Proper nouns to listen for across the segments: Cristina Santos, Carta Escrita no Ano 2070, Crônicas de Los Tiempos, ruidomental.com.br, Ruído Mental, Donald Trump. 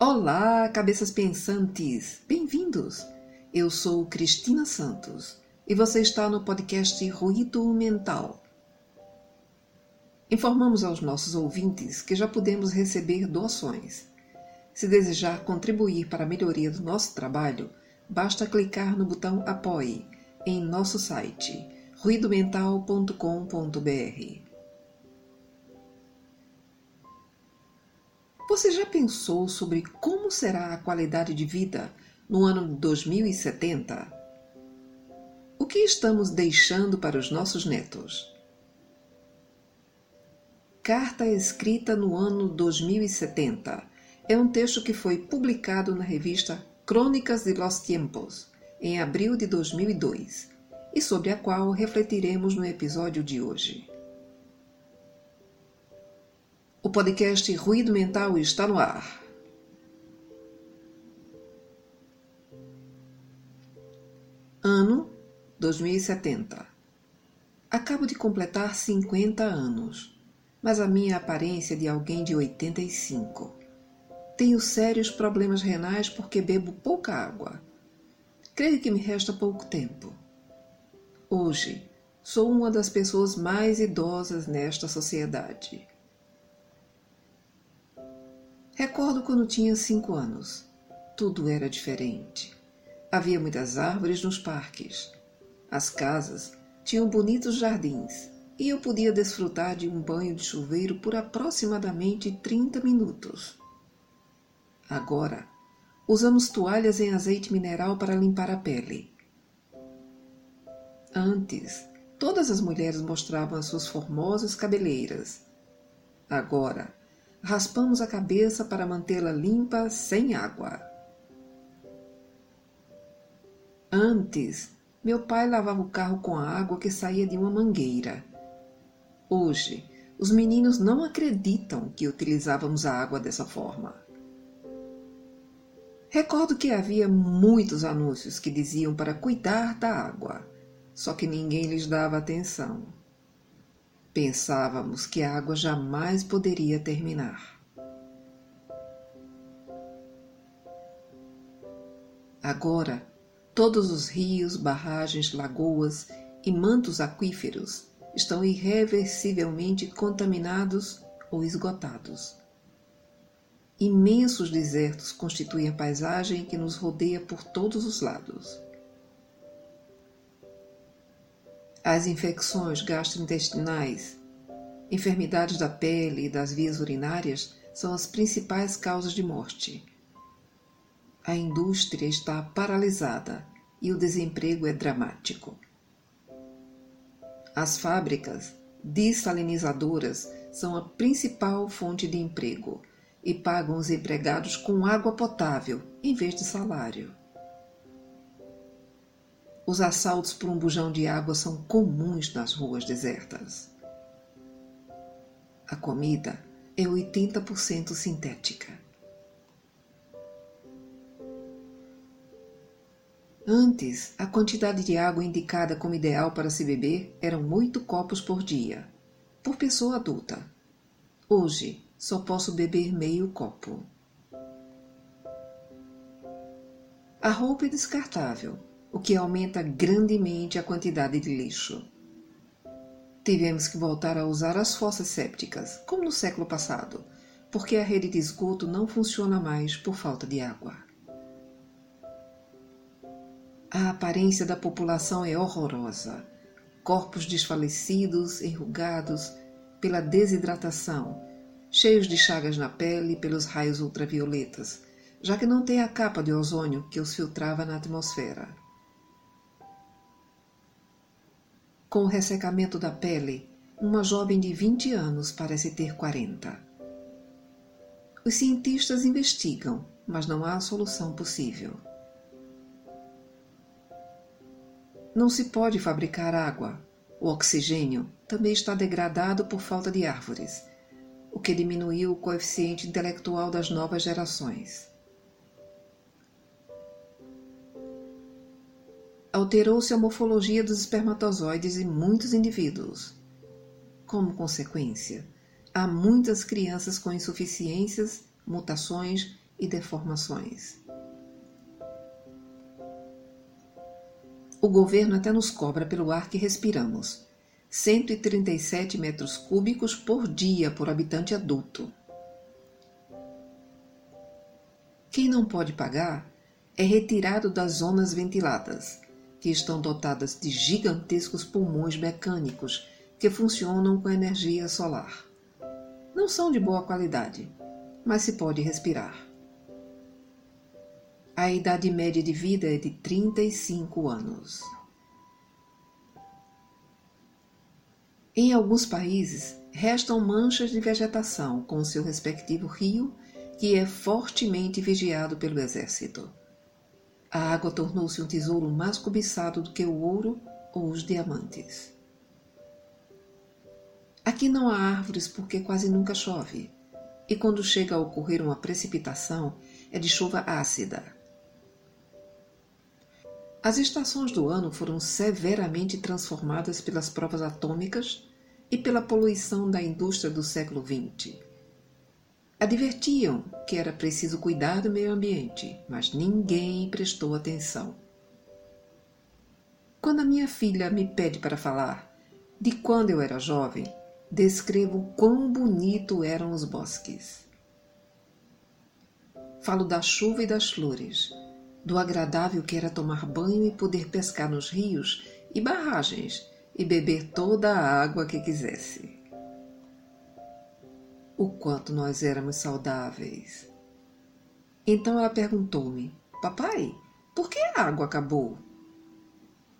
Olá, cabeças pensantes! Bem-vindos! Eu sou Cristina Santos e você está no podcast Ruído Mental. Informamos aos nossos ouvintes que já podemos receber doações. Se desejar contribuir para a melhoria do nosso trabalho, basta clicar no botão Apoie em nosso site ruidomental.com.br. Você já pensou sobre como será a qualidade de vida no ano 2070? O que estamos deixando para os nossos netos? Carta Escrita no Ano 2070 é um texto que foi publicado na revista Crônicas de Los Tiempos, em abril de 2002, e sobre a qual refletiremos no episódio de hoje. O podcast Ruído Mental está no ar. Ano 2070. Acabo de completar 50 anos, mas a minha aparência é de alguém de 85. Tenho sérios problemas renais porque bebo pouca água. Creio que me resta pouco tempo. Hoje, sou uma das pessoas mais idosas nesta sociedade. Recordo quando tinha 5 anos. Tudo era diferente. Havia muitas árvores nos parques. As casas tinham bonitos jardins e eu podia desfrutar de um banho de chuveiro por aproximadamente 30 minutos. Agora, usamos toalhas em azeite mineral para limpar a pele. Antes, todas as mulheres mostravam as suas formosas cabeleiras. Agora, raspamos a cabeça para mantê-la limpa, sem água. Antes, meu pai lavava o carro com a água que saía de uma mangueira. Hoje, os meninos não acreditam que utilizávamos a água dessa forma. Recordo que havia muitos anúncios que diziam para cuidar da água, só que ninguém lhes dava atenção. Pensávamos que a água jamais poderia terminar. Agora, todos os rios, barragens, lagoas e mantos aquíferos estão irreversivelmente contaminados ou esgotados. Imensos desertos constituem a paisagem que nos rodeia por todos os lados. As infecções gastrointestinais, enfermidades da pele e das vias urinárias são as principais causas de morte. A indústria está paralisada e o desemprego é dramático. As fábricas dessalinizadoras são a principal fonte de emprego e pagam os empregados com água potável em vez de salário. Os assaltos por um bujão de água são comuns nas ruas desertas. A comida é 80% sintética. Antes, a quantidade de água indicada como ideal para se beber eram 8 copos por dia, por pessoa adulta. Hoje, só posso beber meio copo. A roupa é descartável, o que aumenta grandemente a quantidade de lixo. Tivemos que voltar a usar as fossas sépticas, como no século passado, porque a rede de esgoto não funciona mais por falta de água. A aparência da população é horrorosa. Corpos desfalecidos, enrugados pela desidratação, cheios de chagas na pele pelos raios ultravioletas, já que não tem a capa de ozônio que os filtrava na atmosfera. Com o ressecamento da pele, uma jovem de 20 anos parece ter 40. Os cientistas investigam, mas não há solução possível. Não se pode fabricar água. O oxigênio também está degradado por falta de árvores, o que diminuiu o coeficiente intelectual das novas gerações. Alterou-se a morfologia dos espermatozoides em muitos indivíduos. Como consequência, há muitas crianças com insuficiências, mutações e deformações. O governo até nos cobra pelo ar que respiramos, 137 metros cúbicos por dia por habitante adulto. Quem não pode pagar é retirado das zonas ventiladas, que estão dotadas de gigantescos pulmões mecânicos que funcionam com energia solar. Não são de boa qualidade, mas se pode respirar. A idade média de vida é de 35 anos. Em alguns países, restam manchas de vegetação com seu respectivo rio, que é fortemente vigiado pelo exército. A água tornou-se um tesouro mais cobiçado do que o ouro ou os diamantes. Aqui não há árvores porque quase nunca chove, e quando chega a ocorrer uma precipitação, é de chuva ácida. As estações do ano foram severamente transformadas pelas provas atômicas e pela poluição da indústria do século XX. Advertiam que era preciso cuidar do meio ambiente, mas ninguém prestou atenção. Quando a minha filha me pede para falar de quando eu era jovem, descrevo quão bonito eram os bosques. Falo da chuva e das flores, do agradável que era tomar banho e poder pescar nos rios e barragens e beber toda a água que quisesse. O quanto nós éramos saudáveis. Então ela perguntou-me, papai, por que a água acabou?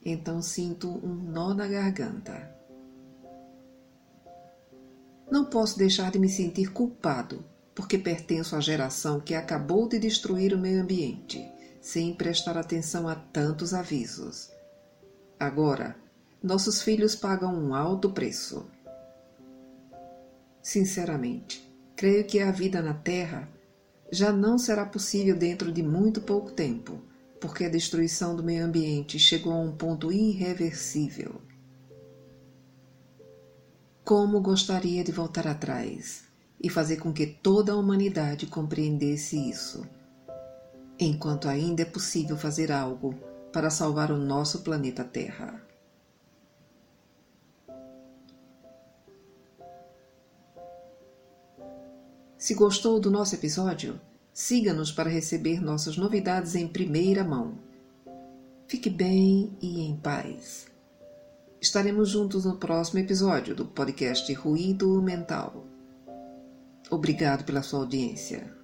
Então sinto um nó na garganta. Não posso deixar de me sentir culpado, porque pertenço à geração que acabou de destruir o meio ambiente, sem prestar atenção a tantos avisos. Agora, nossos filhos pagam um alto preço. Sinceramente, creio que a vida na Terra já não será possível dentro de muito pouco tempo, porque a destruição do meio ambiente chegou a um ponto irreversível. Como gostaria de voltar atrás e fazer com que toda a humanidade compreendesse isso, enquanto ainda é possível fazer algo para salvar o nosso planeta Terra. Se gostou do nosso episódio, siga-nos para receber nossas novidades em primeira mão. Fique bem e em paz. Estaremos juntos no próximo episódio do podcast Ruído Mental. Obrigado pela sua audiência.